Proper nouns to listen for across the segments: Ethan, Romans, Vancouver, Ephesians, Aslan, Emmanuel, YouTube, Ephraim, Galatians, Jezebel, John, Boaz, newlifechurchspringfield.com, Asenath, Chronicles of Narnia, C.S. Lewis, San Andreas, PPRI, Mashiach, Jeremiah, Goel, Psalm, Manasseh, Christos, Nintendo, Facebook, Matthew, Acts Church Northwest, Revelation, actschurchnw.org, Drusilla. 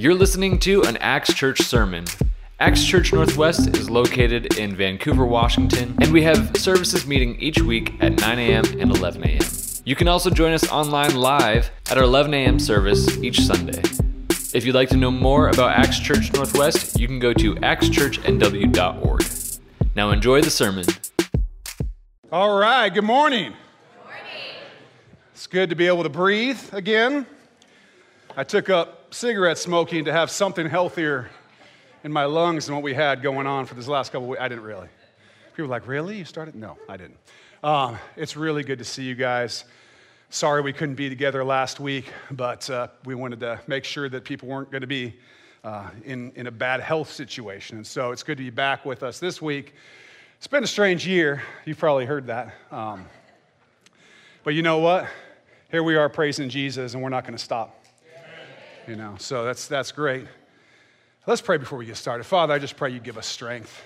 You're listening to an Acts Church sermon. Acts Church Northwest is located in Vancouver, Washington, and we have services meeting each week at 9 a.m. and 11 a.m. You can also join us online live at our 11 a.m. service each Sunday. If you'd like to know more about Acts Church Northwest, you can go to actschurchnw.org. Now enjoy the sermon. All right, good morning. Good morning. It's good to be able to breathe again. I took up cigarette smoking to have something healthier in my lungs than what we had going on for this last couple of weeks. I didn't really. People were like, really? You started? No, I didn't. It's really good to see you guys. Sorry we couldn't be together last week, but we wanted to make sure that people weren't going to be in a bad health situation. And so it's good to be back with us this week. It's been a strange year. You've probably heard that. But you know what? Here we are praising Jesus, and we're not going to stop. You know, so that's great. Let's pray before we get started. Father, I just pray you give us strength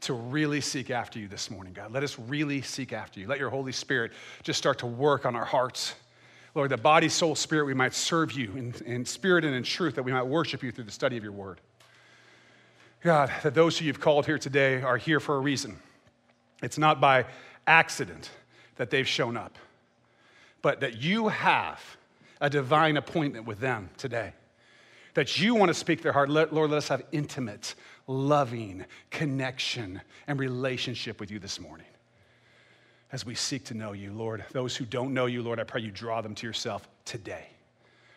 to really seek after you this morning, God. Let us really seek after you. Let your Holy Spirit just start to work on our hearts. Lord, the body, soul, spirit, we might serve you in spirit and in truth, that we might worship you through the study of your word. God, that those who you've called here today are here for a reason. It's not by accident that they've shown up, but that you have a divine appointment with them today, that you want to speak their heart. Lord, let us have intimate, loving connection and relationship with you this morning as we seek to know you, Lord. Those who don't know you, Lord, I pray you draw them to yourself today.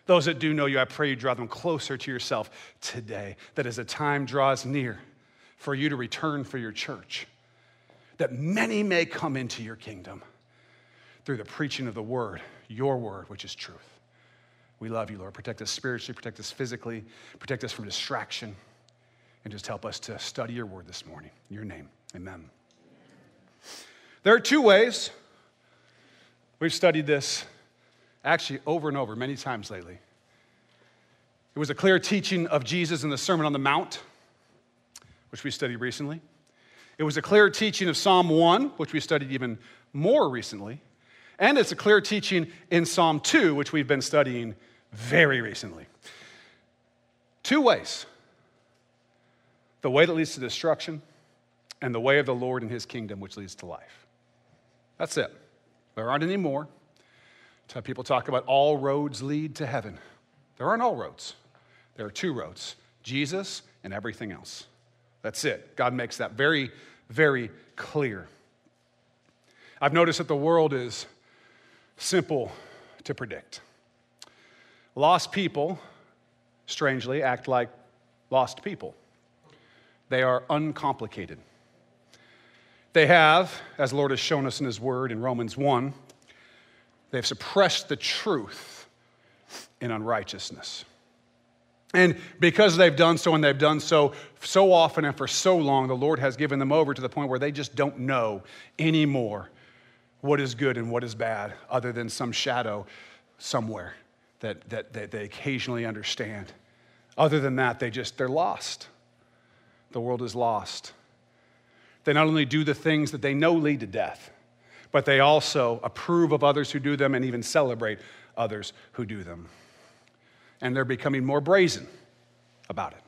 Those that do know you, I pray you draw them closer to yourself today, that as the time draws near for you to return for your church, that many may come into your kingdom through the preaching of the word, your word, which is truth. We love you, Lord. Protect us spiritually, protect us physically, protect us from distraction, and just help us to study your word this morning. In your name, amen. There are two ways. We've studied this actually over and over many times lately. It was a clear teaching of Jesus in the Sermon on the Mount, which we studied recently. It was a clear teaching of Psalm 1, which we studied even more recently. And it's a clear teaching in Psalm 2, which we've been studying very recently. Two ways. The way that leads to destruction, and the way of the Lord and his kingdom, which leads to life. That's it. There aren't any more. People talk about all roads lead to heaven. There aren't all roads. There are two roads, Jesus and everything else. That's it. God makes that very, very clear. I've noticed that the world is simple to predict. Lost people, strangely, act like lost people. They are uncomplicated. They have, as the Lord has shown us in his word in Romans 1, they've suppressed the truth in unrighteousness. And because they've done so, and they've done so often and for so long, the Lord has given them over to the point where they just don't know anymore what is good and what is bad, other than some shadow somewhere that they occasionally understand. Other than that, they're lost. The world is lost. They not only do the things that they know lead to death, but they also approve of others who do them and even celebrate others who do them. And they're becoming more brazen about it.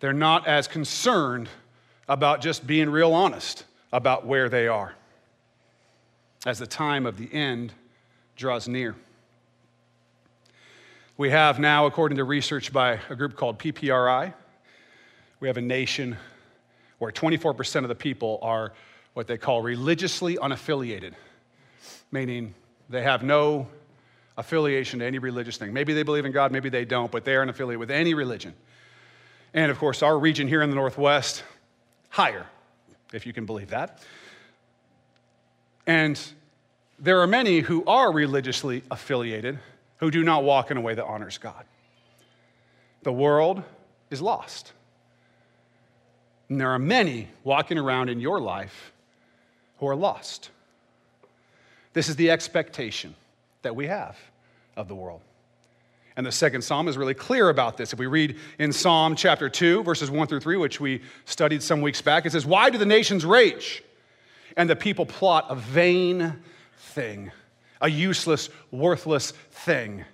They're not as concerned about just being real honest about where they are as the time of the end draws near. We have now, according to research by a group called PPRI, we have a nation where 24% of the people are what they call religiously unaffiliated, meaning they have no affiliation to any religious thing. Maybe they believe in God, maybe they don't, but they aren't affiliated with any religion. And of course, our region here in the Northwest, higher, if you can believe that. And there are many who are religiously affiliated who do not walk in a way that honors God. The world is lost. And there are many walking around in your life who are lost. This is the expectation that we have of the world. And the second Psalm is really clear about this. If we read in Psalm chapter 2, verses 1 through 3, which we studied some weeks back, it says, "Why do the nations rage and the people plot a vain thing, a useless, worthless thing?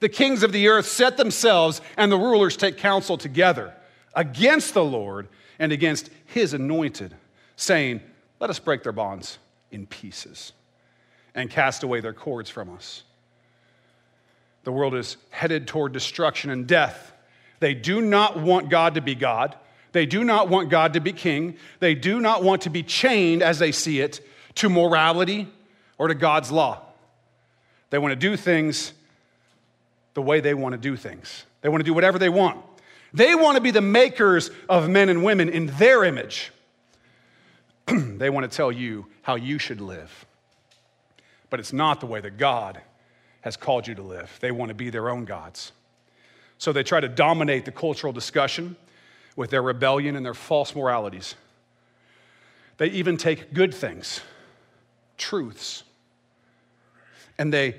The kings of the earth set themselves, and the rulers take counsel together against the Lord and against his anointed, saying, let us break their bonds in pieces and cast away their cords from us. The world is headed toward destruction and death. They do not want God to be God. They do not want God to be king. They do not want to be chained, as they see it, to morality or to God's law. They want to do things the way they want to do things. They want to do whatever they want. They want to be the makers of men and women in their image. They want to tell you how you should live. But it's not the way that God has called you to live. They want to be their own gods. So they try to dominate the cultural discussion with their rebellion and their false moralities. They even take good things, truths, and they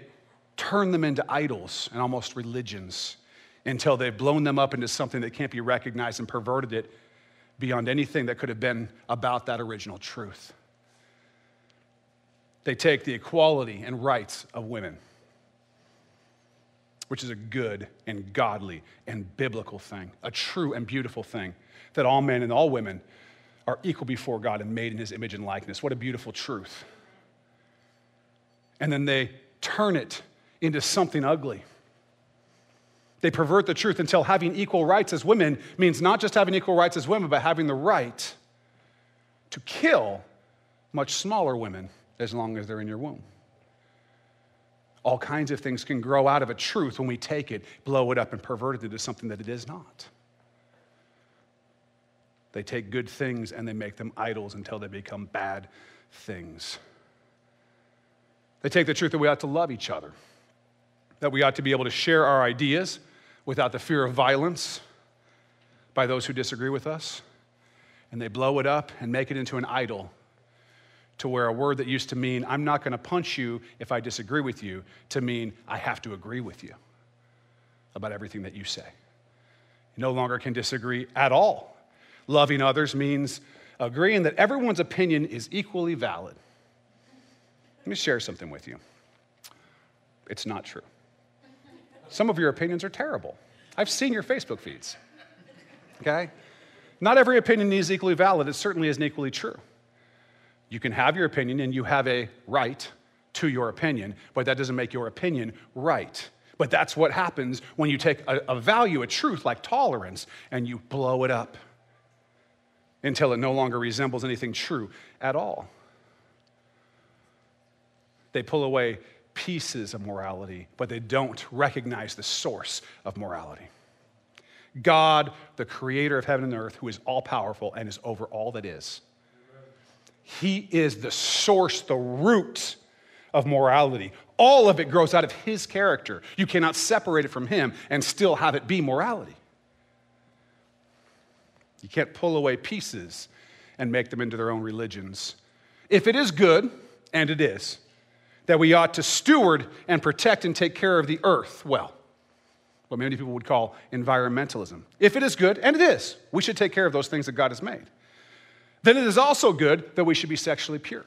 turn them into idols and almost religions until they've blown them up into something that can't be recognized and perverted it beyond anything that could have been about that original truth. They take the equality and rights of women, which is a good and godly and biblical thing, a true and beautiful thing, that all men and all women are equal before God and made in his image and likeness. What a beautiful truth. And then they turn it into something ugly. They pervert the truth until having equal rights as women means not just having equal rights as women, but having the right to kill much smaller women as long as they're in your womb. All kinds of things can grow out of a truth when we take it, blow it up, and pervert it into something that it is not. They take good things and they make them idols until they become bad things. They take the truth that we ought to love each other, that we ought to be able to share our ideas without the fear of violence by those who disagree with us, and they blow it up and make it into an idol, to where a word that used to mean, I'm not going to punch you if I disagree with you, to mean, I have to agree with you about everything that you say. You no longer can disagree at all. Loving others means agreeing that everyone's opinion is equally valid. Let me share something with you. It's not true. Some of your opinions are terrible. I've seen your Facebook feeds, okay? Not every opinion is equally valid. It certainly isn't equally true. You can have your opinion, and you have a right to your opinion, but that doesn't make your opinion right. But that's what happens when you take a value, a truth like tolerance, and you blow it up until it no longer resembles anything true at all. They pull away pieces of morality, but they don't recognize the source of morality. God, the creator of heaven and earth, who is all-powerful and is over all that is. He is the source, the root of morality. All of it grows out of his character. You cannot separate it from him and still have it be morality. You can't pull away pieces and make them into their own religions. If it is good, and it is, that we ought to steward and protect and take care of the earth well, what many people would call environmentalism. If it is good, and it is, we should take care of those things that God has made. Then it is also good that we should be sexually pure.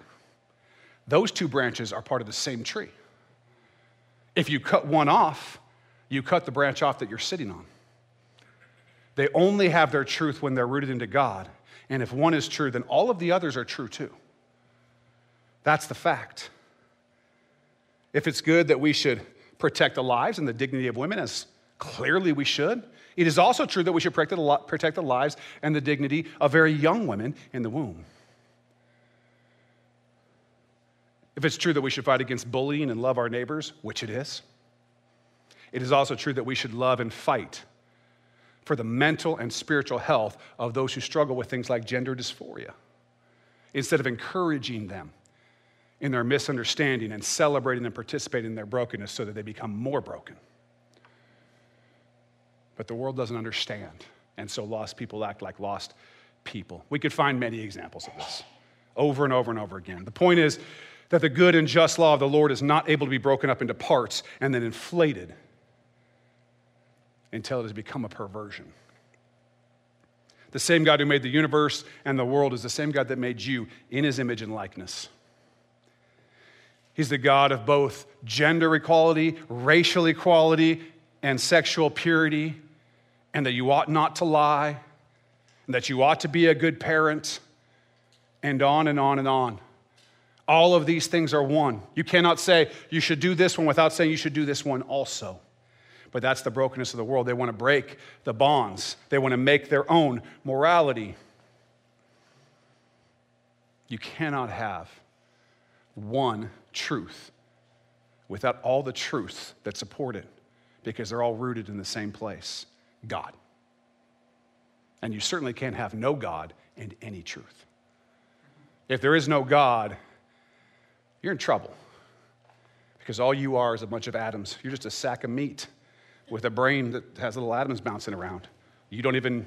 Those two branches are part of the same tree. If you cut one off, you cut the branch off that you're sitting on. They only have their truth when they're rooted into God. And if one is true, then all of the others are true too. That's the fact. If it's good that we should protect the lives and the dignity of women, as clearly we should, it is also true that we should protect the lives and the dignity of very young women in the womb. If it's true that we should fight against bullying and love our neighbors, which it is also true that we should love and fight for the mental and spiritual health of those who struggle with things like gender dysphoria, instead of encouraging them in their misunderstanding and celebrating and participating in their brokenness so that they become more broken. But the world doesn't understand, and so lost people act like lost people. We could find many examples of this over and over and over again. The point is that the good and just law of the Lord is not able to be broken up into parts and then inflated until it has become a perversion. The same God who made the universe and the world is the same God that made you in his image and likeness. He's the God of both gender equality, racial equality, and sexual purity, and that you ought not to lie, and that you ought to be a good parent, and on and on and on. All of these things are one. You cannot say you should do this one without saying you should do this one also. But that's the brokenness of the world. They want to break the bonds. They want to make their own morality. You cannot have one truth without all the truth that support it, because they're all rooted in the same place, God. And you certainly can't have no God and any truth. If there is no God, you're in trouble, because all you are is a bunch of atoms. You're just a sack of meat with a brain that has little atoms bouncing around. You don't even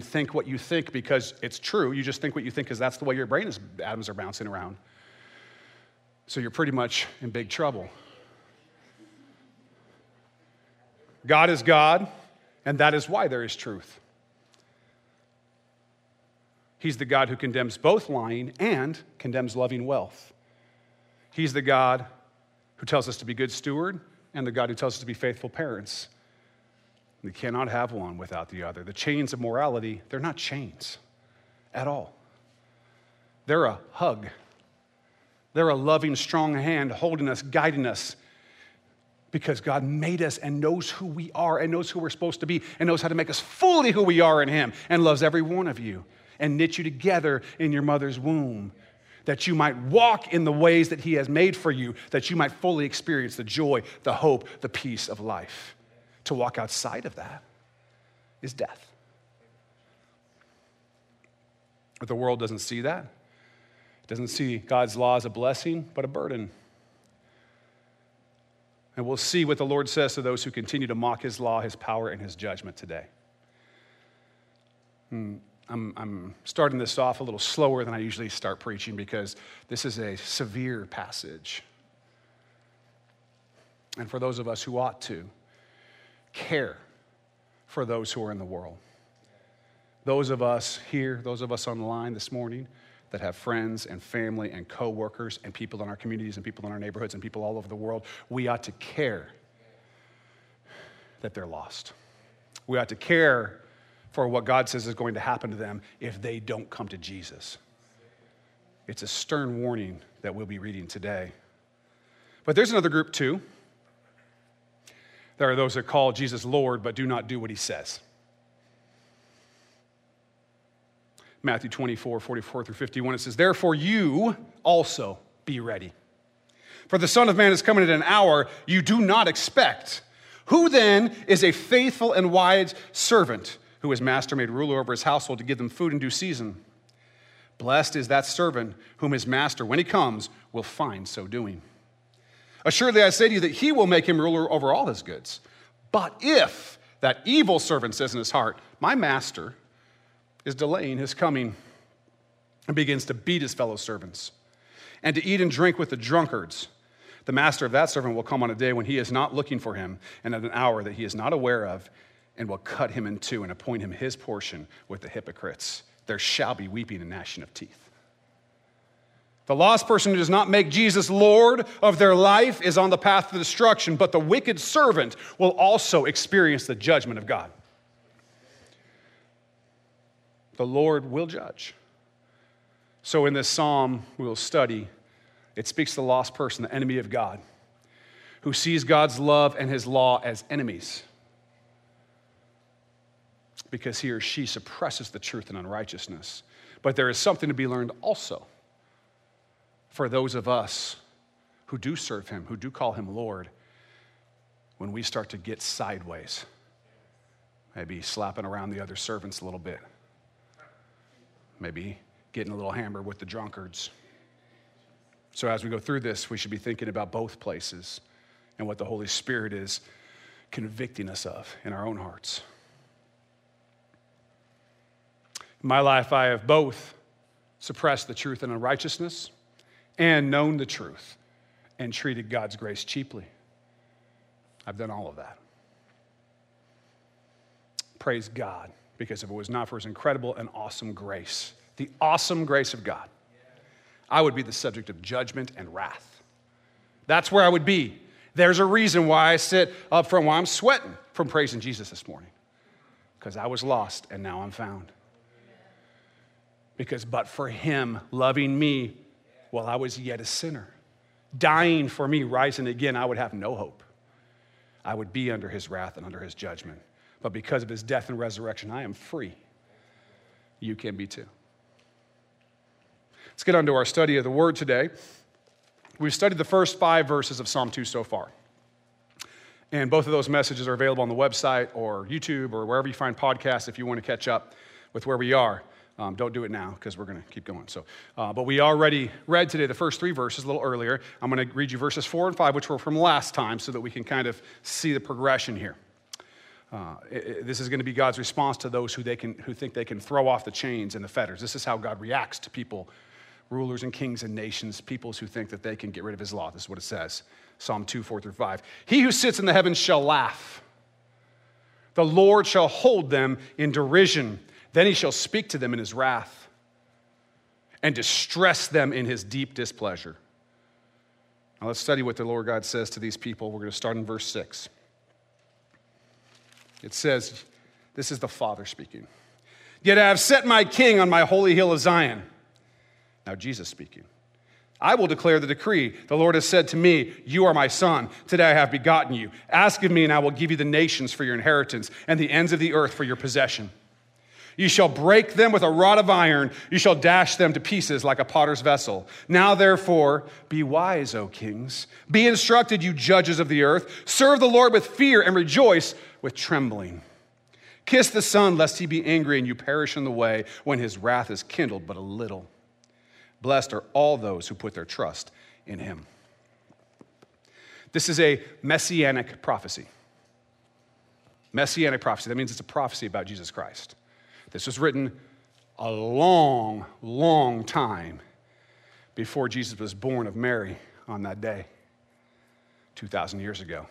think what you think because it's true. You just think what you think because that's the way your brain is, atoms are bouncing around. So you're pretty much in big trouble. God is God, and that is why there is truth. He's the God who condemns both lying and condemns loving wealth. He's the God who tells us to be good steward, and the God who tells us to be faithful parents. We cannot have one without the other. The chains of morality, they're not chains at all. They're a hug. They're a loving, strong hand holding us, guiding us, because God made us and knows who we are and knows who we're supposed to be and knows how to make us fully who we are in Him, and loves every one of you and knit you together in your mother's womb, that you might walk in the ways that He has made for you, that you might fully experience the joy, the hope, the peace of life. To walk outside of that is death. But the world doesn't see that. It doesn't see God's law as a blessing, but a burden. And we'll see what the Lord says to those who continue to mock His law, His power, and His judgment today. I'm starting this off a little slower than I usually start preaching, because this is a severe passage. And for those of us who ought to care for those who are in the world, those of us here, those of us online this morning that have friends and family and coworkers and people in our communities and people in our neighborhoods and people all over the world, we ought to care that they're lost. We ought to care for what God says is going to happen to them if they don't come to Jesus. It's a stern warning that we'll be reading today. But there's another group too. There are those that call Jesus Lord but do not do what He says. Matthew 24:44-51, it says, "Therefore you also be ready, for the Son of Man is coming at an hour you do not expect. Who then is a faithful and wise servant, who his master made ruler over his household to give them food in due season? Blessed is that servant whom his master, when he comes, will find so doing. Assuredly, I say to you that he will make him ruler over all his goods. But if that evil servant says in his heart, 'My master is delaying his coming,' and begins to beat his fellow servants and to eat and drink with the drunkards, the master of that servant will come on a day when he is not looking for him, and at an hour that he is not aware of, and will cut him in two and appoint him his portion with the hypocrites. There shall be weeping and gnashing of teeth." The lost person who does not make Jesus Lord of their life is on the path to destruction, but the wicked servant will also experience the judgment of God. The Lord will judge. So in this psalm we will study, it speaks to the lost person, the enemy of God, who sees God's love and His law as enemies, because he or she suppresses the truth in unrighteousness. But there is something to be learned also for those of us who do serve Him, who do call Him Lord, when we start to get sideways, maybe slapping around the other servants a little bit, maybe getting a little hammered with the drunkards. So as we go through this, we should be thinking about both places and what the Holy Spirit is convicting us of in our own hearts. In my life, I have both suppressed the truth in unrighteousness and known the truth and treated God's grace cheaply. I've done all of that. Praise God, because if it was not for His incredible and awesome grace, the awesome grace of God, I would be the subject of judgment and wrath. That's where I would be. There's a reason why I sit up front, why I'm sweating from praising Jesus this morning. Because I was lost and now I'm found. Because but for him loving me while I was yet a sinner, dying for me, rising again, I would have no hope. I would be under his wrath and under his judgment. But because of his death and resurrection, I am free. You can be too. Let's get on to our study of the word today. We've studied the first 5 verses of Psalm 2 so far. And both of those messages are available on the website or YouTube or wherever you find podcasts if you want to catch up with where we are. Don't do it now because we're going to keep going. But we already read today the first 3 verses a little earlier. I'm going to read you verses 4 and 5, which were from last time, so that we can kind of see the progression here. This is going to be God's response to those who think they can throw off the chains and the fetters. This is how God reacts to people, rulers and kings and nations, peoples who think that they can get rid of his law. This is what it says, Psalm 2, 4 through 5. He who sits in the heavens shall laugh. The Lord shall hold them in derision. Then he shall speak to them in his wrath and distress them in his deep displeasure. Now let's study what the Lord God says to these people. We're going to start in verse 6. It says, this is the Father speaking. Yet I have set my king on my holy hill of Zion. Now Jesus speaking. I will declare the decree. The Lord has said to me, you are my son. Today I have begotten you. Ask of me and I will give you the nations for your inheritance and the ends of the earth for your possession. You shall break them with a rod of iron. You shall dash them to pieces like a potter's vessel. Now, therefore, be wise, O kings. Be instructed, you judges of the earth. Serve the Lord with fear and rejoice with trembling. Kiss the Son, lest he be angry and you perish in the way when his wrath is kindled but a little. Blessed are all those who put their trust in him. This is a messianic prophecy. Messianic prophecy. That means it's a prophecy about Jesus Christ. This was written a long, long time before Jesus was born of Mary on that day, 2,000 years ago.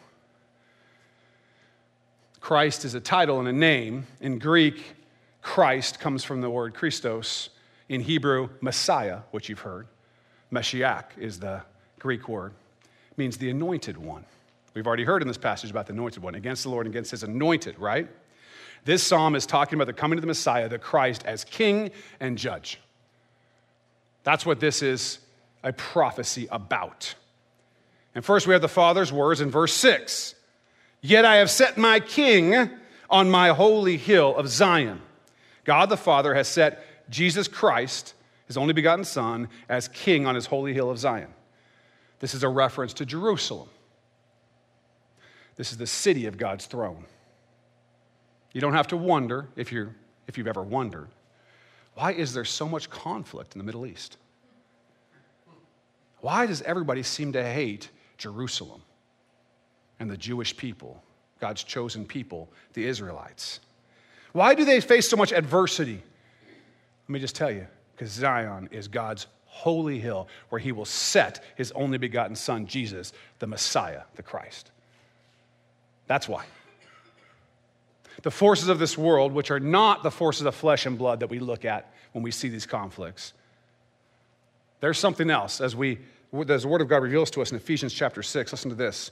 Christ is a title and a name. In Greek, Christ comes from the word Christos. In Hebrew, Messiah, which you've heard. Mashiach is the Greek word. It means the anointed one. We've already heard in this passage about the anointed one. Against the Lord and against his anointed, right? This psalm is talking about the coming of the Messiah, the Christ, as king and judge. That's what this is a prophecy about. And first we have the Father's words in verse 6. Yet I have set my king on my holy hill of Zion. God the Father has set Jesus Christ, his only begotten Son, as king on his holy hill of Zion. This is a reference to Jerusalem. This is the city of God's throne. You don't have to wonder, if you've ever wondered, why is there so much conflict in the Middle East? Why does everybody seem to hate Jerusalem and the Jewish people, God's chosen people, the Israelites? Why do they face so much adversity? Let me just tell you, because Zion is God's holy hill where he will set his only begotten Son, Jesus, the Messiah, the Christ. That's why. The forces of this world, which are not the forces of flesh and blood that we look at when we see these conflicts, there's something else, as the Word of God reveals to us in Ephesians chapter 6. Listen to this,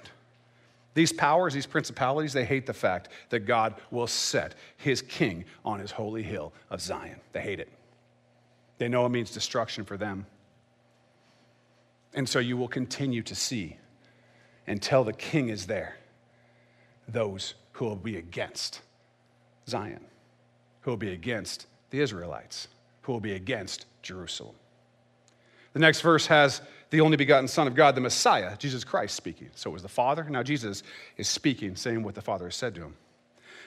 These powers, these principalities, they hate the fact that God will set his king on his holy hill of Zion. They hate it. They know it means destruction for them. And so you will continue to see until the king is there, those who will be against Zion, who will be against the Israelites, who will be against Jerusalem. The next verse has the only begotten Son of God, the Messiah, Jesus Christ speaking. So it was the Father. Now Jesus is speaking, saying what the Father has said to him.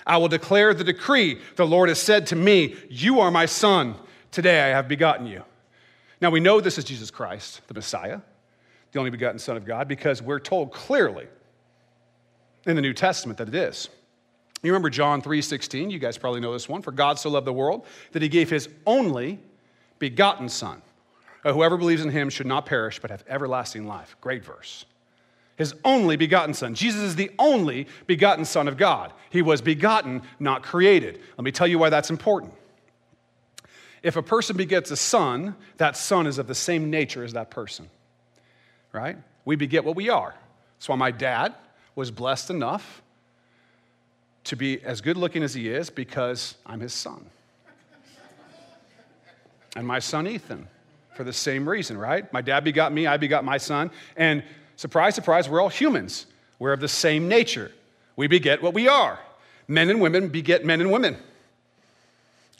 I will declare the decree. The Lord has said to me, you are my Son. Today I have begotten you. Now we know this is Jesus Christ, the Messiah, the only begotten Son of God, because we're told clearly in the New Testament that it is. You remember John 3:16, you guys probably know this one. For God so loved the world that he gave his only begotten son. Whoever believes in him should not perish but have everlasting life. Great verse. His only begotten son. Jesus is the only begotten son of God. He was begotten, not created. Let me tell you why that's important. If a person begets a son, that son is of the same nature as that person, right? We beget what we are. That's why my dad was blessed enough to be as good looking as he is because I'm his son. And my son Ethan, for the same reason, right? My dad begot me, I begot my son, and surprise, surprise, we're all humans. We're of the same nature. We beget what we are. Men and women beget men and women.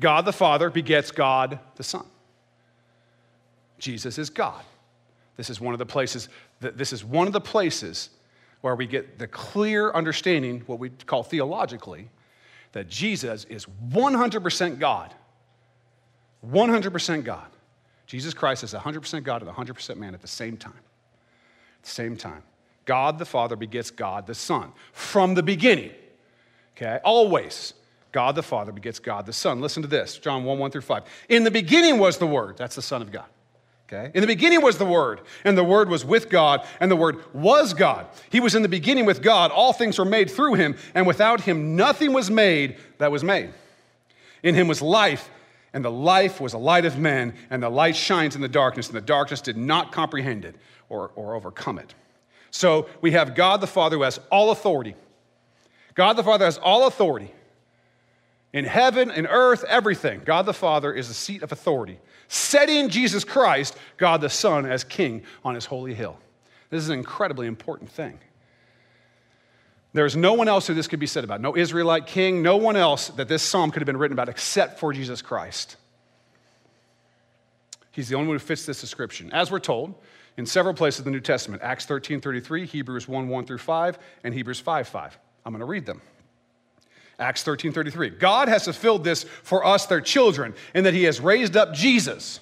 God the Father begets God the Son. Jesus is God. This is one of the places where we get the clear understanding, what we call theologically, that Jesus is 100% God. 100% God. Jesus Christ is 100% God and 100% man at the same time. God the Father begets God the Son from the beginning, okay? Always, God the Father begets God the Son. Listen to this, John 1, 1 through 5. In the beginning was the Word. That's the Son of God, okay? In the beginning was the Word, and the Word was with God, and the Word was God. He was in the beginning with God. All things were made through him, and without him nothing was made that was made. In him was life, and the life was the light of men, and the light shines in the darkness, and the darkness did not comprehend it or overcome it. So we have God the Father who has all authority. God the Father has all authority. In heaven, in earth, everything. God the Father is the seat of authority, setting Jesus Christ, God the Son, as king on his holy hill. This is an incredibly important thing. There is no one else who this could be said about. No Israelite king, no one else that this psalm could have been written about except for Jesus Christ. He's the only one who fits this description. As we're told in several places in the New Testament, Acts 13:33, Hebrews 1:1 through 5, and Hebrews 5:5. I'm going to read them. Acts 13:33. God has fulfilled this for us, their children, in that he has raised up Jesus,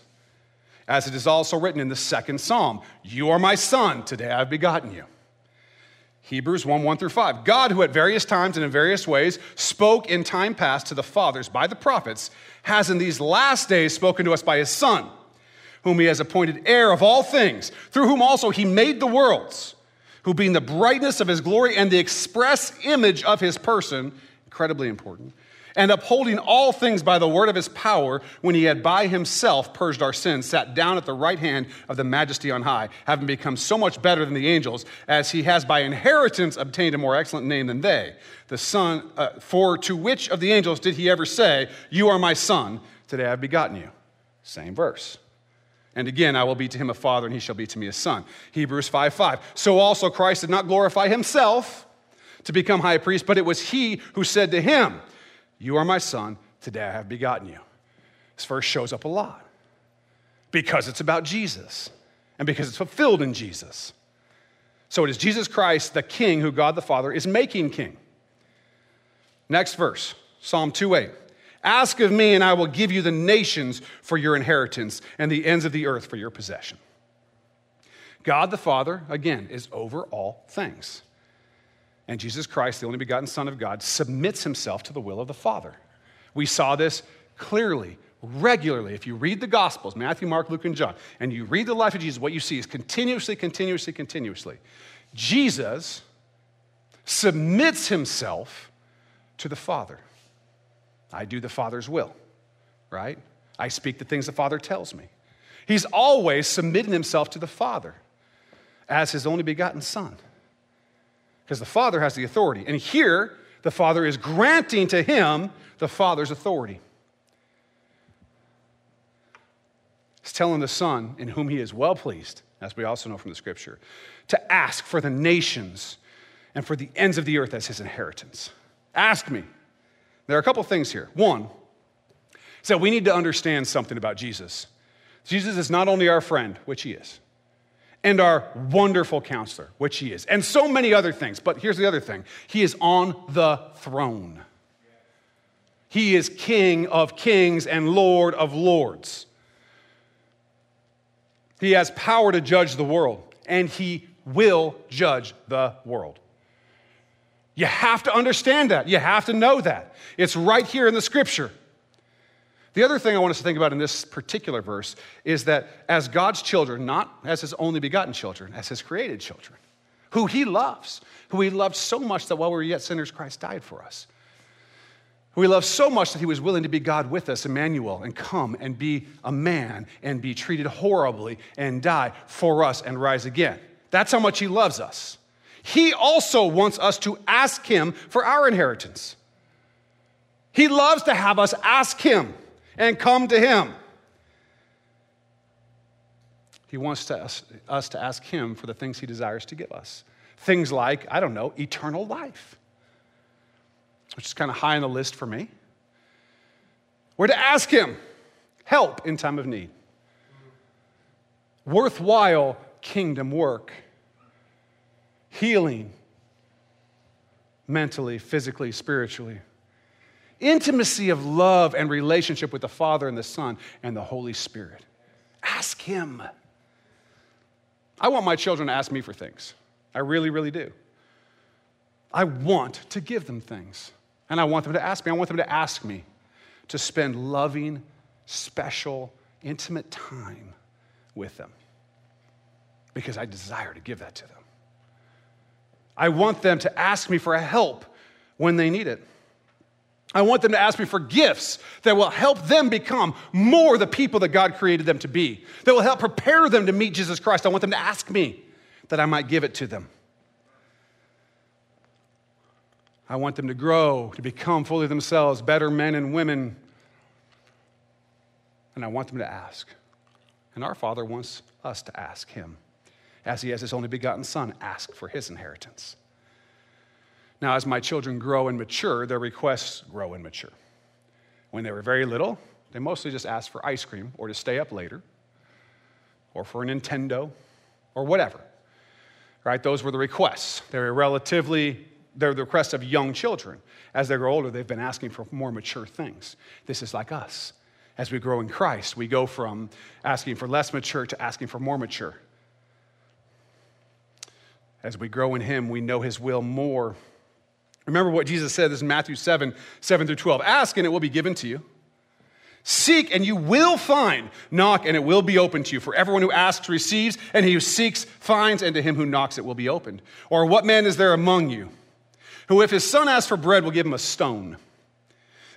as it is also written in the second psalm, you are my son, today I have begotten you. Hebrews 1:1 through 5. God, who at various times and in various ways spoke in time past to the fathers by the prophets, has in these last days spoken to us by his Son, whom he has appointed heir of all things, through whom also he made the worlds, who being the brightness of his glory and the express image of his person, incredibly important, and upholding all things by the word of his power, when he had by himself purged our sins, sat down at the right hand of the majesty on high, having become so much better than the angels, as he has by inheritance obtained a more excellent name than they. The Son, for to which of the angels did he ever say, you are my son, today I have begotten you? Same verse. And again, I will be to him a father, and he shall be to me a son. Hebrews 5:5. So also Christ did not glorify himself to become high priest, but it was he who said to him, you are my son, today I have begotten you. This verse shows up a lot because it's about Jesus and because it's fulfilled in Jesus. So it is Jesus Christ, the King, who God the Father is making king. Next verse, Psalm 2:8. Ask of me and I will give you the nations for your inheritance and the ends of the earth for your possession. God the Father, again, is over all things. And Jesus Christ, the only begotten Son of God, submits himself to the will of the Father. We saw this clearly, regularly. If you read the Gospels, Matthew, Mark, Luke, and John, and you read the life of Jesus, what you see is continuously. Jesus submits himself to the Father. I do the Father's will, right? I speak the things the Father tells me. He's always submitting himself to the Father as his only begotten Son, because the Father has the authority. And here, the Father is granting to him the Father's authority. He's telling the Son, in whom he is well pleased, as we also know from the Scripture, to ask for the nations and for the ends of the earth as his inheritance. Ask me. There are a couple things here. One is that we need to understand something about Jesus. Jesus is not only our friend, which he is, and our wonderful counselor, which he is, and so many other things. But here's the other thing. He is on the throne. He is King of kings and Lord of lords. He has power to judge the world, and he will judge the world. You have to understand that. You have to know that. It's right here in the scripture. The other thing I want us to think about in this particular verse is that as God's children, not as his only begotten children, as his created children, who he loves, who he loved so much that while we were yet sinners, Christ died for us, who he loved so much that he was willing to be God with us, Emmanuel, and come and be a man and be treated horribly and die for us and rise again. That's how much he loves us. He also wants us to ask him for our inheritance. He loves to have us ask him and come to him. He wants us to ask him for the things he desires to give us. Things like, I don't know, eternal life, which is kind of high on the list for me. We're to ask him help in time of need, worthwhile kingdom work, healing, mentally, physically, spiritually. Intimacy of love and relationship with the Father and the Son and the Holy Spirit. Ask him. I want my children to ask me for things. I really, really do. I want to give them things. And I want them to ask me. I want them to ask me to spend loving, special, intimate time with them. Because I desire to give that to them. I want them to ask me for help when they need it. I want them to ask me for gifts that will help them become more the people that God created them to be, that will help prepare them to meet Jesus Christ. I want them to ask me that I might give it to them. I want them to grow, to become fully themselves, better men and women. And I want them to ask. And our Father wants us to ask him. As he has his only begotten Son, ask for his inheritance. Now, as my children grow and mature, their requests grow and mature. When they were very little, they mostly just asked for ice cream or to stay up later or for a Nintendo or whatever, right? Those were the requests. They're the requests of young children. As they grow older, they've been asking for more mature things. This is like us. As we grow in Christ, we go from asking for less mature to asking for more mature. As we grow in him, we know his will more. Remember what Jesus said, this is Matthew 7 through 12. Ask and it will be given to you. Seek and you will find. Knock and it will be opened to you. For everyone who asks receives, and he who seeks finds, and to him who knocks it will be opened. Or what man is there among you who if his son asks for bread will give him a stone?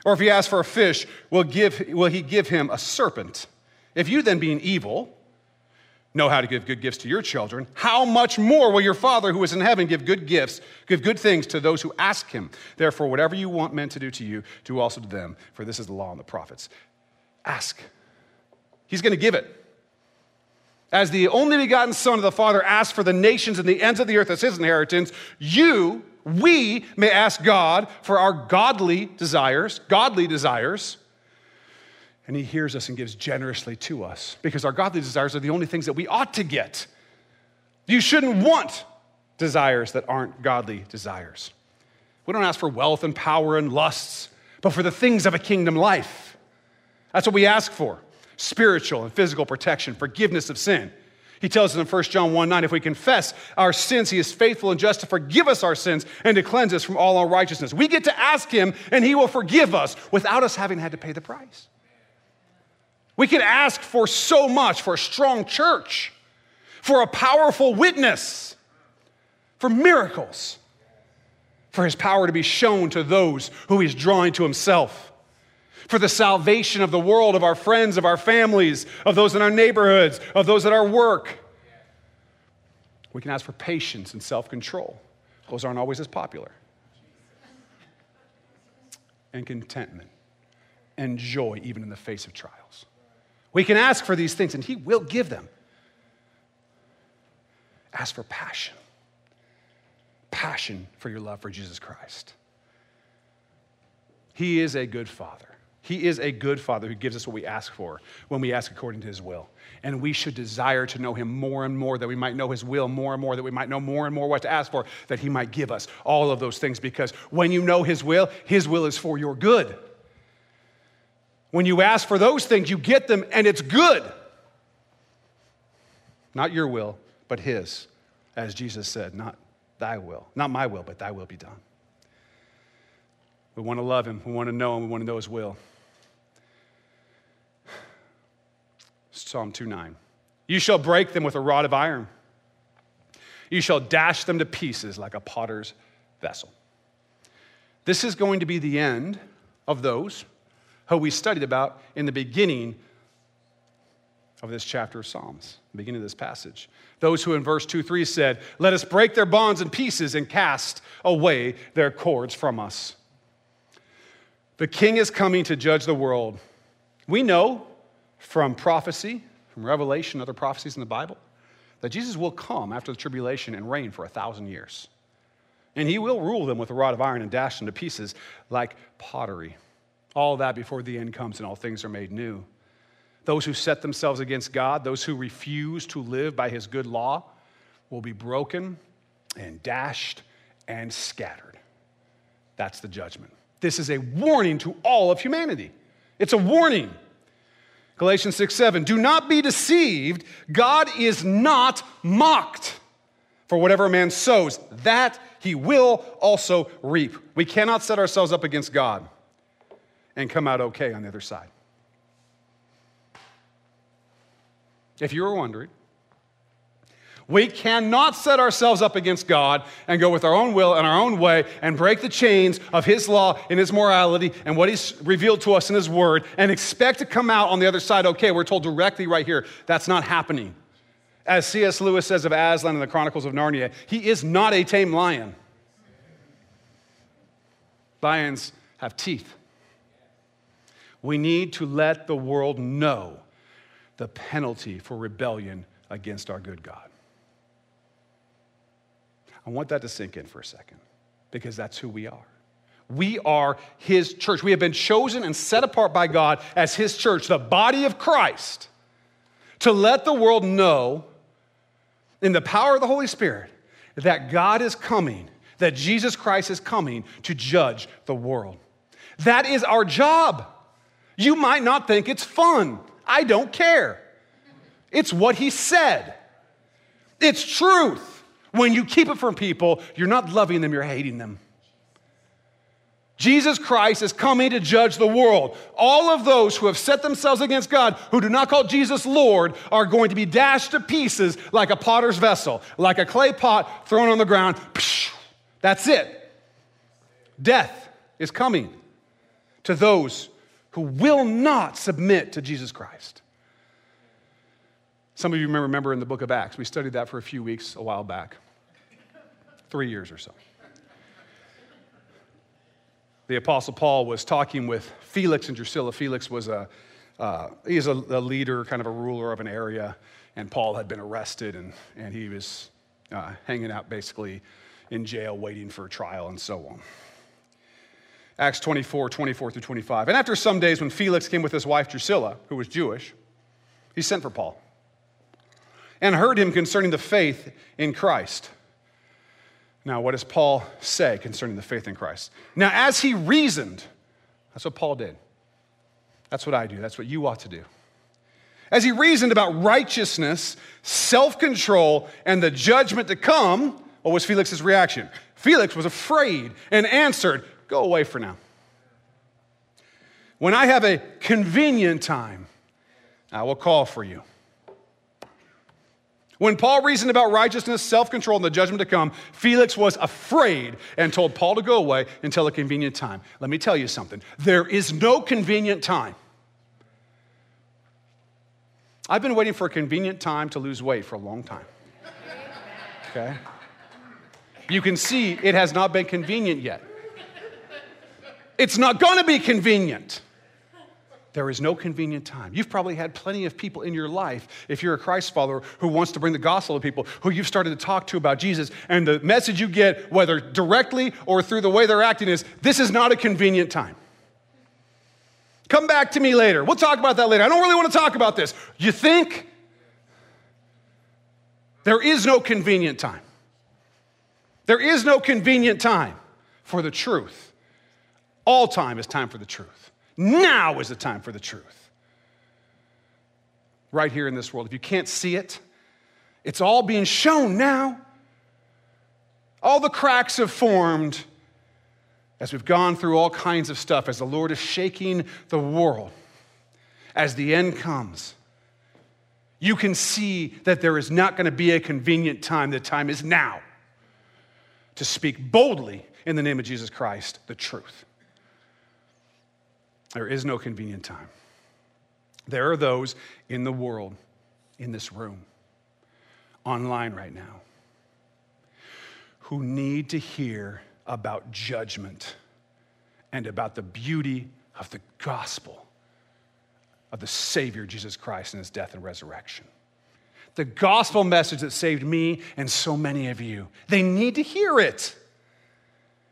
Or if he asks for a fish, will he give him a serpent? If you then being evil know how to give good gifts to your children, how much more will your Father who is in heaven give good things to those who ask him? Therefore, whatever you want men to do to you, do also to them, for this is the law and the prophets. Ask. He's going to give it. As the only begotten Son of the Father asks for the nations and the ends of the earth as his inheritance, we may ask God for our godly desires, and he hears us and gives generously to us because our godly desires are the only things that we ought to get. You shouldn't want desires that aren't godly desires. We don't ask for wealth and power and lusts, but for the things of a kingdom life. That's what we ask for: spiritual and physical protection, forgiveness of sin. He tells us in 1 John 1:9, if we confess our sins, he is faithful and just to forgive us our sins and to cleanse us from all unrighteousness. We get to ask him and he will forgive us without us having had to pay the price. We can ask for so much, for a strong church, for a powerful witness, for miracles, for his power to be shown to those who he's drawing to himself, for the salvation of the world, of our friends, of our families, of those in our neighborhoods, of those at our work. We can ask for patience and self-control. Those aren't always as popular. And contentment and joy even in the face of trials. We can ask for these things, and he will give them. Ask for passion. Passion for your love for Jesus Christ. He is a good Father. He is a good Father who gives us what we ask for when we ask according to his will. And we should desire to know him more and more, that we might know his will more and more, that we might know more and more what to ask for, that he might give us all of those things. Because when you know his will is for your good. When you ask for those things, you get them, and it's good. Not your will, but his. As Jesus said, not thy will. Not my will, but thy will be done. We want to love him. We want to know him. We want to know his will. Psalm 2:9. You shall break them with a rod of iron. You shall dash them to pieces like a potter's vessel. This is going to be the end of those who we studied about in the beginning of this chapter of Psalms, the beginning of this passage. Those who in verse 2-3 said, let us break their bonds in pieces and cast away their cords from us. The king is coming to judge the world. We know from prophecy, from Revelation, other prophecies in the Bible, that Jesus will come after the tribulation and reign for 1,000 years. And he will rule them with a rod of iron and dash them to pieces like pottery. All that before the end comes and all things are made new. Those who set themselves against God, those who refuse to live by his good law, will be broken and dashed and scattered. That's the judgment. This is a warning to all of humanity. It's a warning. Galatians 6:7, do not be deceived. God is not mocked. For whatever a man sows, that he will also reap. We cannot set ourselves up against God and come out okay on the other side. If you were wondering, we cannot set ourselves up against God and go with our own will and our own way and break the chains of his law and his morality and what he's revealed to us in his word and expect to come out on the other side okay. We're told directly right here, that's not happening. As C.S. Lewis says of Aslan in the Chronicles of Narnia, he is not a tame lion. Lions have teeth. We need to let the world know the penalty for rebellion against our good God. I want that to sink in for a second, because that's who we are. We are his church. We have been chosen and set apart by God as his church, the body of Christ, to let the world know in the power of the Holy Spirit that God is coming, that Jesus Christ is coming to judge the world. That is our job. You might not think it's fun. I don't care. It's what he said. It's truth. When you keep it from people, you're not loving them, you're hating them. Jesus Christ is coming to judge the world. All of those who have set themselves against God, who do not call Jesus Lord, are going to be dashed to pieces like a potter's vessel, like a clay pot thrown on the ground. That's it. Death is coming to those who will not submit to Jesus Chrisst. Some of you remember in the book of Acts, we studied that for a few weeks a while back, 3 years or so. The Apostle Paul was talking with Felix and Drusilla. Felix was a leader, kind of a ruler of an area, and Paul had been arrested, and he was hanging out basically in jail waiting for trial and so on. Acts 24:24 through 25. And after some days when Felix came with his wife Drusilla, who was Jewish, he sent for Paul and heard him concerning the faith in Christ. Now, what does Paul say concerning the faith in Christ? Now, as he reasoned, that's what Paul did. That's what I do. That's what you ought to do. As he reasoned about righteousness, self-control, and the judgment to come, what was Felix's reaction? Felix was afraid and answered, go away for now. When I have a convenient time, I will call for you. When Paul reasoned about righteousness, self-control, and the judgment to come, Felix was afraid and told Paul to go away until a convenient time. Let me tell you something. There is no convenient time. I've been waiting for a convenient time to lose weight for a long time. Okay? You can see it has not been convenient yet. It's not going to be convenient. There is no convenient time. You've probably had plenty of people in your life, if you're a Christ follower, who wants to bring the gospel to people, who you've started to talk to about Jesus, and the message you get, whether directly or through the way they're acting, is, this is not a convenient time. Come back to me later. We'll talk about that later. I don't really want to talk about this. You think? There is no convenient time. There is no convenient time for the truth. All time is time for the truth. Now is the time for the truth. Right here in this world. If you can't see it, it's all being shown now. All the cracks have formed. as we've gone through all kinds of stuff, as the Lord is shaking the world, as the end comes, you can see that there is not going to be a convenient time. The time is now to speak boldly in the name of Jesus Christ, the truth. There is no convenient time. There are those in the world, in this room, online right now, who need to hear about judgment and about the beauty of the gospel of the Savior, Jesus Christ, and his death and resurrection. The gospel message that saved me and so many of you, they need to hear it.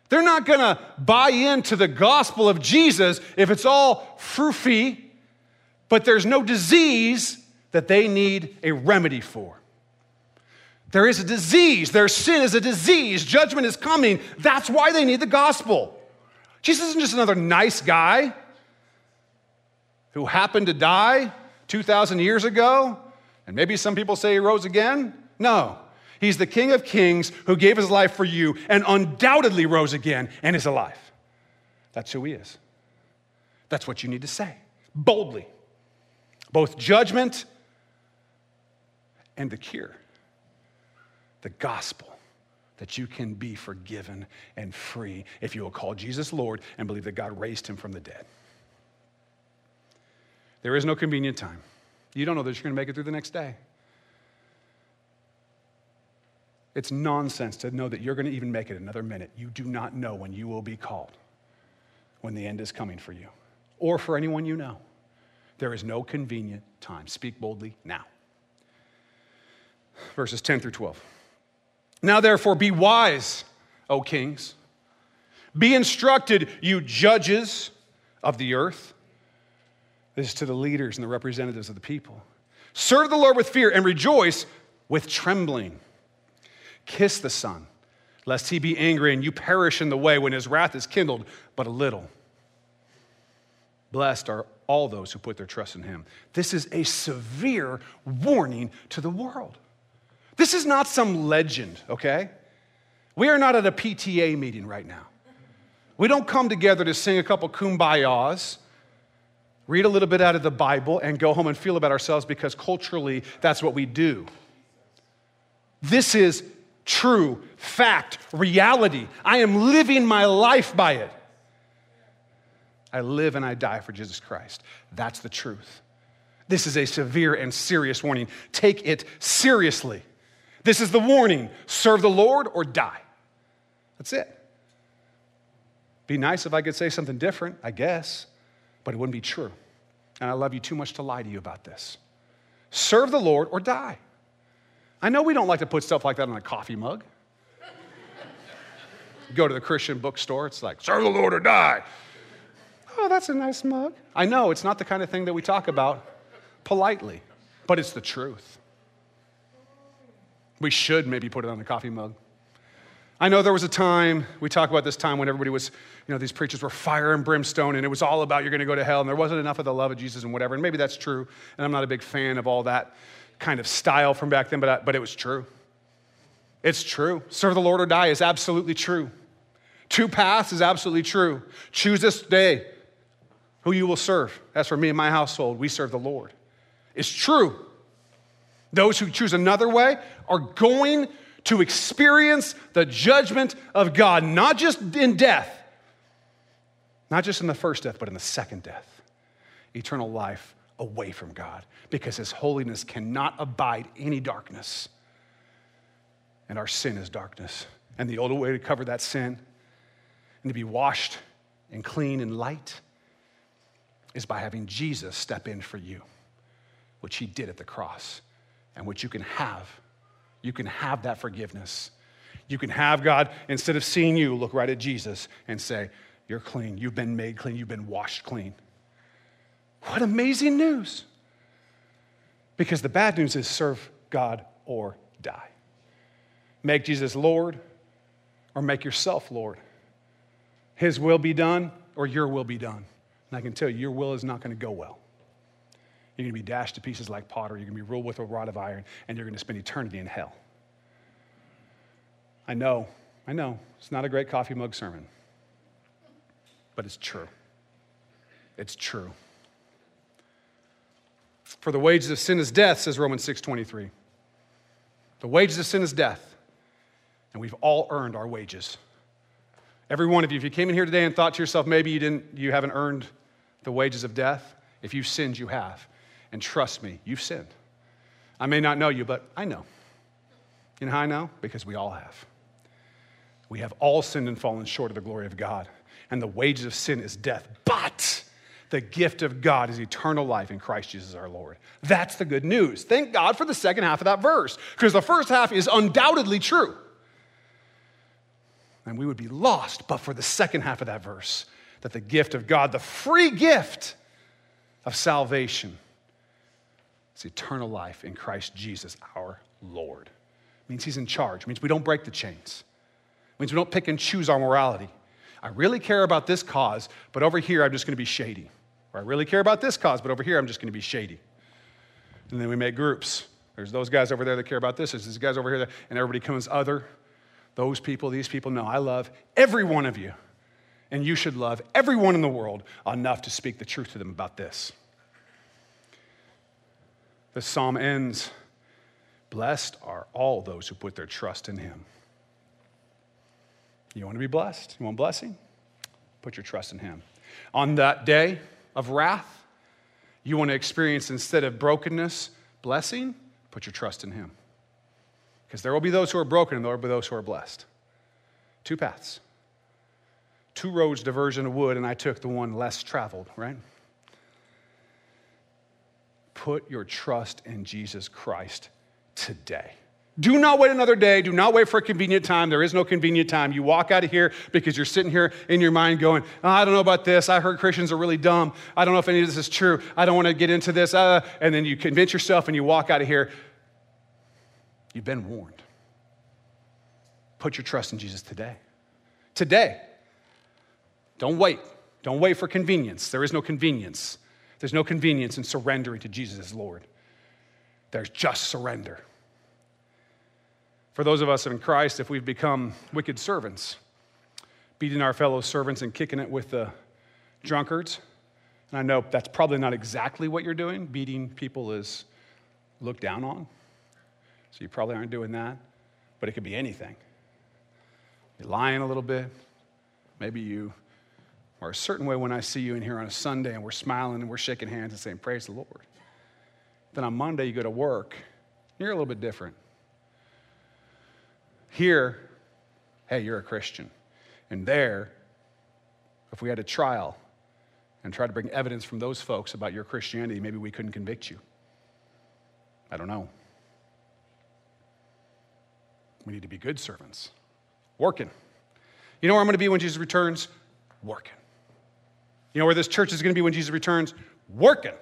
They're not going to buy into the gospel of Jesus if it's all froofy, but there's no disease that they need a remedy for. There is a disease. Their sin is a disease. Judgment is coming. That's why they need the gospel. Jesus isn't just another nice guy who happened to die 2,000 years ago, and maybe some people say he rose again. No. He's the King of Kings who gave his life for you and undoubtedly rose again and is alive. That's who he is. That's what you need to say boldly. Both judgment and the cure. The gospel that you can be forgiven and free if you will call Jesus Lord and believe that God raised him from the dead. There is no convenient time. You don't know that you're going to make it through the next day. It's nonsense to know that you're going to even make it another minute. You do not know when you will be called, when the end is coming for you or for anyone you know. There is no convenient time. Speak boldly now. Verses 10 through 12. Now, therefore, be wise, O kings. Be instructed, you judges of the earth. This is to the leaders and the representatives of the people. Serve the Lord with fear and rejoice with trembling. Kiss the Son, lest he be angry and you perish in the way when his wrath is kindled but a little. Blessed are all those who put their trust in him. This is a severe warning to the world. This is not some legend, okay? We are not at a PTA meeting right now. We don't come together to sing a couple kumbayas, read a little bit out of the Bible, and go home and feel about ourselves because culturally that's what we do. This is true fact, reality. I am living my life by it. I live and I die for Jesus Christ. That's the truth. This is a severe and serious warning. Take it seriously. This is the warning. Serve the Lord or die. That's it. Be nice if I could say something different, I guess, but it wouldn't be true. And I love you too much to lie to you about this. Serve the Lord or die. I know we don't like to put stuff like that on a coffee mug. Go to the Christian bookstore, it's like, serve the Lord or die. Oh, that's a nice mug. I know, it's not the kind of thing that we talk about politely, but it's the truth. We should maybe put it on a coffee mug. I know there was a time, we talk about this time when everybody was, these preachers were fire and brimstone and it was all about you're going to go to hell and there wasn't enough of the love of Jesus and whatever, and maybe that's true, and I'm not a big fan of all that kind of style from back then, but it was true. It's true. Serve the Lord or die is absolutely true. Two paths is absolutely true. Choose this day who you will serve. As for me and my household, we serve the Lord. It's true. Those who choose another way are going to experience the judgment of God, not just in death, not just in the first death, but in the second death. Eternal life away from God, because his holiness cannot abide any darkness. And our sin is darkness. And the only way to cover that sin and to be washed and clean and light is by having Jesus step in for you, which he did at the cross, and which you can have. You can have that forgiveness. You can have God, instead of seeing you, look right at Jesus and say, you're clean, you've been made clean, you've been washed clean. What amazing news. Because the bad news is serve God or die. Make Jesus Lord or make yourself Lord. His will be done or your will be done. And I can tell you, your will is not going to go well. You're going to be dashed to pieces like pottery. You're going to be ruled with a rod of iron, and you're going to spend eternity in hell. I know, it's not a great coffee mug sermon. but it's true. It's true. For the wages of sin is death, says Romans 6:23. The wages of sin is death, and we've all earned our wages. Every one of you, if you came in here today and thought to yourself, maybe you haven't earned the wages of death, if you've sinned, you have. And trust me, you've sinned. I may not know you, but I know. You know how I know? Because we all have. We have all sinned and fallen short of the glory of God, and the wages of sin is death, but the gift of God is eternal life in Christ Jesus our Lord. That's the good news. Thank God for the second half of that verse, because the first half is undoubtedly true. And we would be lost but for the second half of that verse, that the gift of God, the free gift of salvation, is eternal life in Christ Jesus our Lord. It means he's in charge. It means we don't break the chains. It means we don't pick and choose our morality. I really care about this cause, but over here I'm just going to be shady. I really care about this cause, but over here I'm just going to be shady. And then we make groups. There's those guys over there that care about this. There's these guys over here, and everybody comes other. Those people, these people. No, I love every one of you, and you should love everyone in the world enough to speak the truth to them about this. The psalm ends, blessed are all those who put their trust in him. You want to be blessed? You want blessing? Put your trust in him. On that day of wrath, you want to experience, instead of brokenness, blessing? Put your trust in him. Because there will be those who are broken and there will be those who are blessed. Two paths. Two roads diverge into wood, and I took the one less traveled, right? Put your trust in Jesus Christ today. Do not wait another day. Do not wait for a convenient time. There is no convenient time. You walk out of here because you're sitting here in your mind going, oh, I don't know about this. I heard Christians are really dumb. I don't know if any of this is true. I don't want to get into this. And then you convince yourself and you walk out of here. You've been warned. Put your trust in Jesus today. Today. Don't wait. Don't wait for convenience. There is no convenience. There's no convenience in surrendering to Jesus as Lord. There's just surrender. For those of us in Christ, if we've become wicked servants, beating our fellow servants and kicking it with the drunkards, and I know that's probably not exactly what you're doing. Beating people is looked down on, so you probably aren't doing that, but it could be anything. You're lying a little bit. Maybe you are a certain way when I see you in here on a Sunday and we're smiling and we're shaking hands and saying, praise the Lord. Then on Monday, you go to work, you're a little bit different. Here, hey, you're a Christian. And there, if we had a trial and tried to bring evidence from those folks about your Christianity, maybe we couldn't convict you. I don't know. We need to be good servants, working. You know where I'm going to be when Jesus returns? Working. You know where this church is going to be when Jesus returns? Working.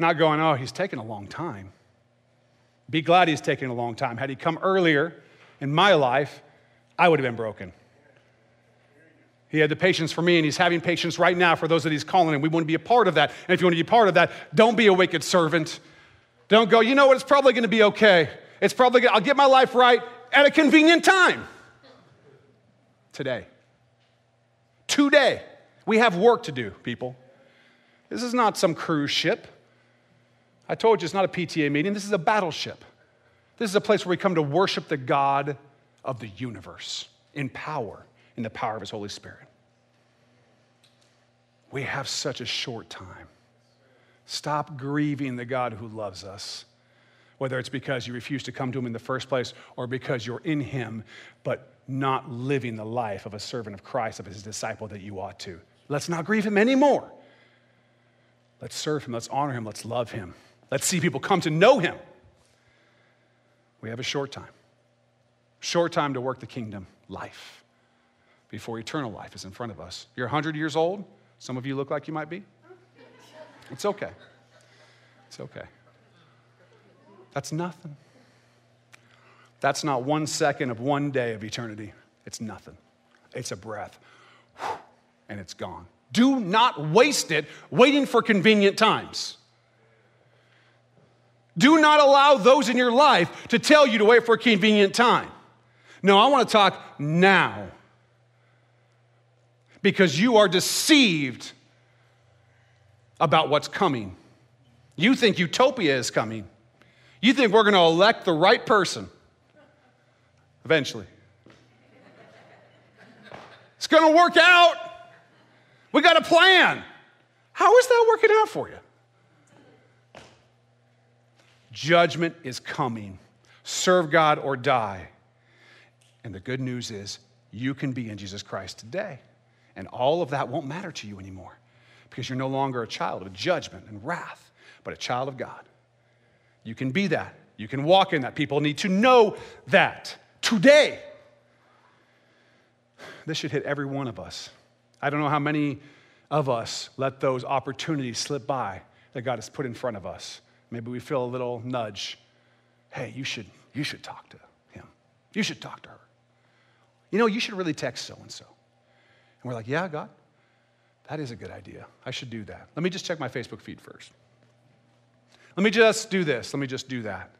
Not going, oh, he's taking a long time. Be glad he's taking a long time. Had he come earlier in my life, I would have been broken. He had the patience for me, and he's having patience right now for those that he's calling, and we want to be a part of that. And if you want to be a part of that, don't be a wicked servant. Don't go, you know what, it's probably going to be okay. It's probably I'll get my life right at a convenient time. Today. Today. We have work to do, people. This is not some cruise ship. I told you it's not a PTA meeting. This is a battleship. This is a place where we come to worship the God of the universe in power, in the power of his Holy Spirit. We have such a short time. Stop grieving the God who loves us, whether it's because you refuse to come to him in the first place or because you're in him, but not living the life of a servant of Christ, of his disciple that you ought to. Let's not grieve him anymore. Let's serve him. Let's honor him. Let's love him. Let's see people come to know him. We have a short time. Short time to work the kingdom life before eternal life is in front of us. You're 100 years old. Some of you look like you might be. It's okay. It's okay. That's nothing. That's not 1 second of one day of eternity. It's nothing. It's a breath. And it's gone. Do not waste it waiting for convenient times. Do not allow those in your life to tell you to wait for a convenient time. No, I want to talk now. because you are deceived about what's coming. You think utopia is coming. You think we're going to elect the right person eventually. It's going to work out. We got a plan. How is that working out for you? Judgment is coming. Serve God or die. And the good news is you can be in Jesus Christ today. And all of that won't matter to you anymore because you're no longer a child of judgment and wrath, but a child of God. You can be that. You can walk in that. People need to know that today. This should hit every one of us. I don't know how many of us let those opportunities slip by that God has put in front of us. Maybe we feel a little nudge. Hey, you should talk to him. You should talk to her. You know, you should really text so-and-so. And we're like, yeah, God, that is a good idea. I should do that. Let me just check my Facebook feed first. Let me just do this. Let me just do that.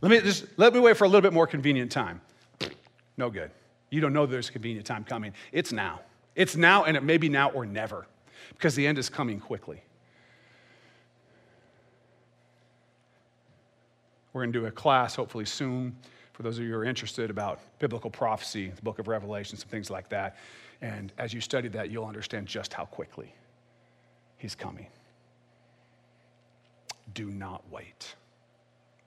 Let me wait for a little bit more convenient time. No good. You don't know there's a convenient time coming. It's now. It's now, and it may be now or never, because the end is coming quickly. We're going to do a class, hopefully soon, for those of you who are interested about biblical prophecy, the book of Revelation, some things like that. And as you study that, you'll understand just how quickly he's coming. Do not wait.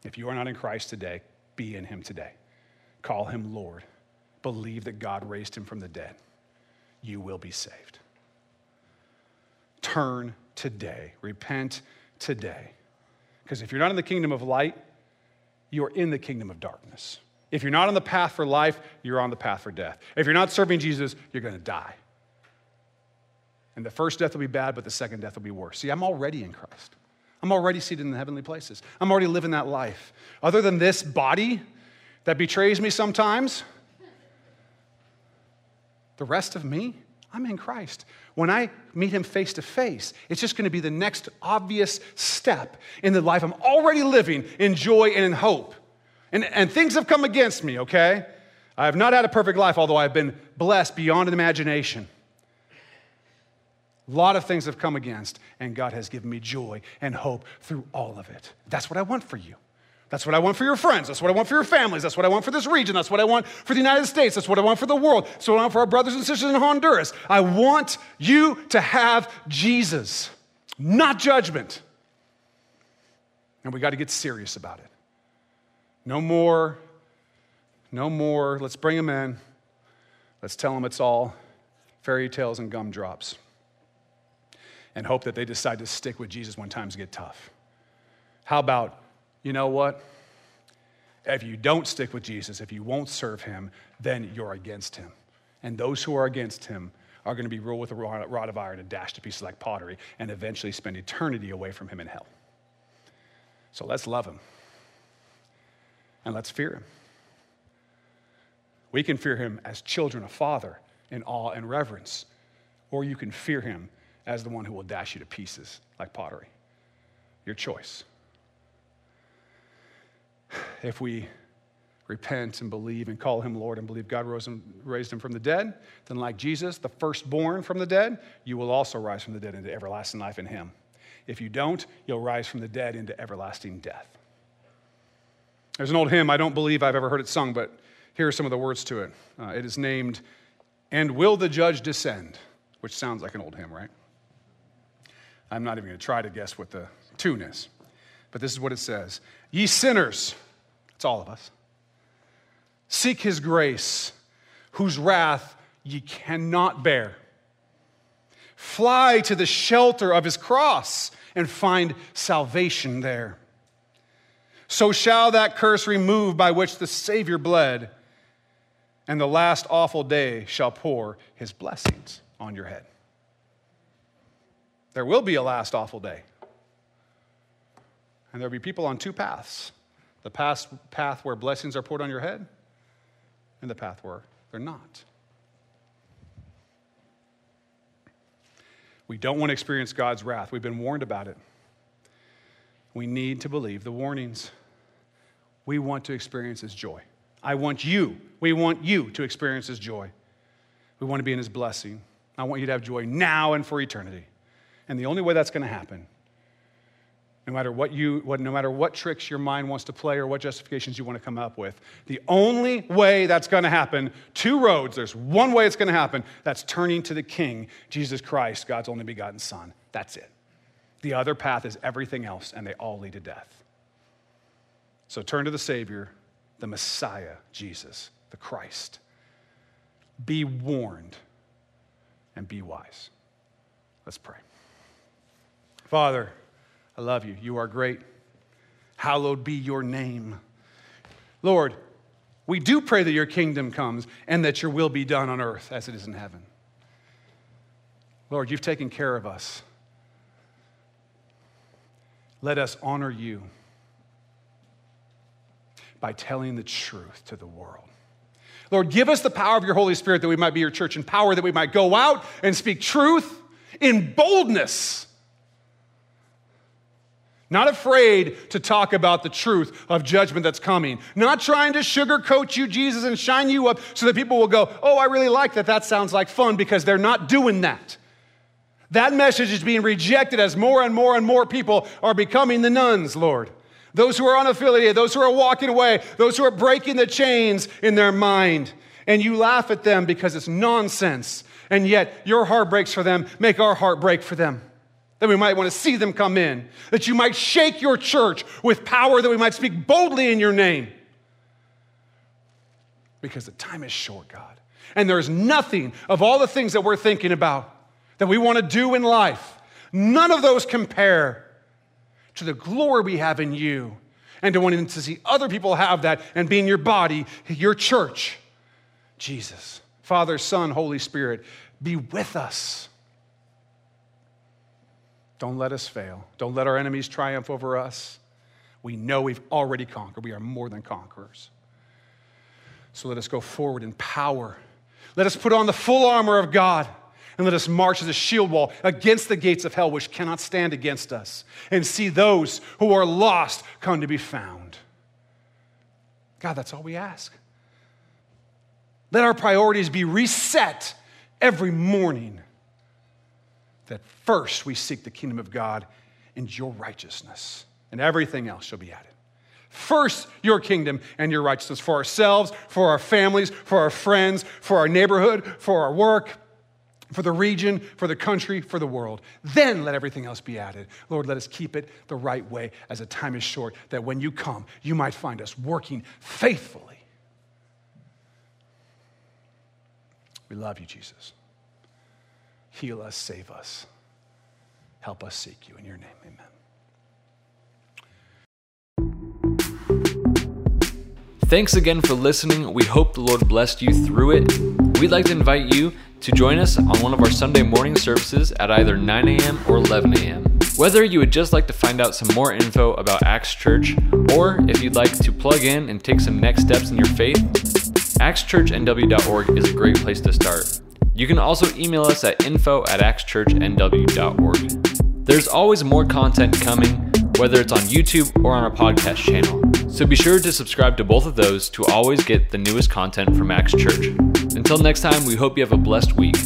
If you are not in Christ today, be in him today. Call him Lord. Believe that God raised him from the dead. You will be saved. Turn today. Repent today. Because if you're not in the kingdom of light, you're in the kingdom of darkness. If you're not on the path for life, you're on the path for death. If you're not serving Jesus, you're going to die. And the first death will be bad, but the second death will be worse. See, I'm already in Christ. I'm already seated in the heavenly places. I'm already living that life. Other than this body that betrays me sometimes, the rest of me, I'm in Christ. When I meet him face to face, it's just going to be the next obvious step in the life I'm already living in joy and in hope. And things have come against me, okay? I have not had a perfect life, although I've been blessed beyond imagination. A lot of things have come against, and God has given me joy and hope through all of it. That's what I want for you. That's what I want for your friends. That's what I want for your families. That's what I want for this region. That's what I want for the United States. That's what I want for the world. That's what I want for our brothers and sisters in Honduras. I want you to have Jesus, not judgment. And we got to get serious about it. No more. Let's bring them in. Let's tell them it's all fairy tales and gumdrops and hope that they decide to stick with Jesus when times get tough. How about, you know what? If you don't stick with Jesus, if you won't serve him, then you're against him. And those who are against him are going to be ruled with a rod of iron and dashed to pieces like pottery and eventually spend eternity away from him in hell. So let's love him. And let's fear him. We can fear him as children of Father in awe and reverence. Or you can fear him as the one who will dash you to pieces like pottery. Your choice. If we repent and believe and call him Lord and believe God raised him from the dead, then like Jesus, the firstborn from the dead, you will also rise from the dead into everlasting life in him. If you don't, you'll rise from the dead into everlasting death. There's an old hymn, I don't believe I've ever heard it sung, but here are some of the words to it. It is named, "And Will the Judge Descend?" which sounds like an old hymn, right? I'm not even going to try to guess what the tune is. But this is what it says. Ye sinners, it's all of us, seek his grace, whose wrath ye cannot bear. Fly to the shelter of his cross and find salvation there. So shall that curse remove by which the Savior bled, and the last awful day shall pour his blessings on your head. There will be a last awful day. And there'll be people on two paths. The path where blessings are poured on your head and the path where they're not. We don't want to experience God's wrath. We've been warned about it. We need to believe the warnings. We want to experience his joy. We want you to experience his joy. We want to be in his blessing. I want you to have joy now and for eternity. And the only way that's going to happen, no matter what tricks your mind wants to play or what justifications you want to come up with, the only way that's going to happen, two roads, there's one way it's going to happen, that's turning to the King, Jesus Christ, God's only begotten Son. That's it. The other path is everything else, and they all lead to death. So turn to the Savior, the Messiah, Jesus, the Christ. Be warned and be wise. Let's pray. Father, I love you. You are great. Hallowed be your name. Lord, we do pray that your kingdom comes and that your will be done on earth as it is in heaven. Lord, you've taken care of us. Let us honor you by telling the truth to the world. Lord, give us the power of your Holy Spirit that we might be your church in power, that we might go out and speak truth in boldness. Not afraid to talk about the truth of judgment that's coming. Not trying to sugarcoat you, Jesus, and shine you up so that people will go, oh, I really like that. That sounds like fun, because they're not doing that. That message is being rejected as more and more and more people are becoming the nuns, Lord. Those who are unaffiliated, those who are walking away, those who are breaking the chains in their mind. And you laugh at them because it's nonsense. And yet your heart breaks for them. Make our heart break for them. That we might want to see them come in. That you might shake your church with power. That we might speak boldly in your name. Because the time is short, God. And there is nothing of all the things that we're thinking about that we want to do in life. None of those compare to the glory we have in you, and to wanting to see other people have that and be in your body, your church. Jesus, Father, Son, Holy Spirit, be with us. Don't let us fail. Don't let our enemies triumph over us. We know we've already conquered. We are more than conquerors. So let us go forward in power. Let us put on the full armor of God. And let us march as a shield wall against the gates of hell, which cannot stand against us, and see those who are lost come to be found. God, that's all we ask. Let our priorities be reset every morning, that first we seek the kingdom of God and your righteousness, and everything else shall be added. First, your kingdom and your righteousness for ourselves, for our families, for our friends, for our neighborhood, for our work, for the region, for the country, for the world. Then let everything else be added. Lord, let us keep it the right way, as the time is short, that when you come, you might find us working faithfully. We love you, Jesus. Heal us, save us. Help us seek you in your name, amen. Thanks again for listening. We hope the Lord blessed you through it. We'd like to invite you to join us on one of our Sunday morning services at either 9 a.m. or 11 a.m. Whether you would just like to find out some more info about Acts Church, or if you'd like to plug in and take some next steps in your faith, actschurchnw.org is a great place to start. You can also email us at info@actschurchnw.org. There's always more content coming, whether it's on YouTube or on our podcast channel. So be sure to subscribe to both of those to always get the newest content from Acts Church. Until next time, we hope you have a blessed week.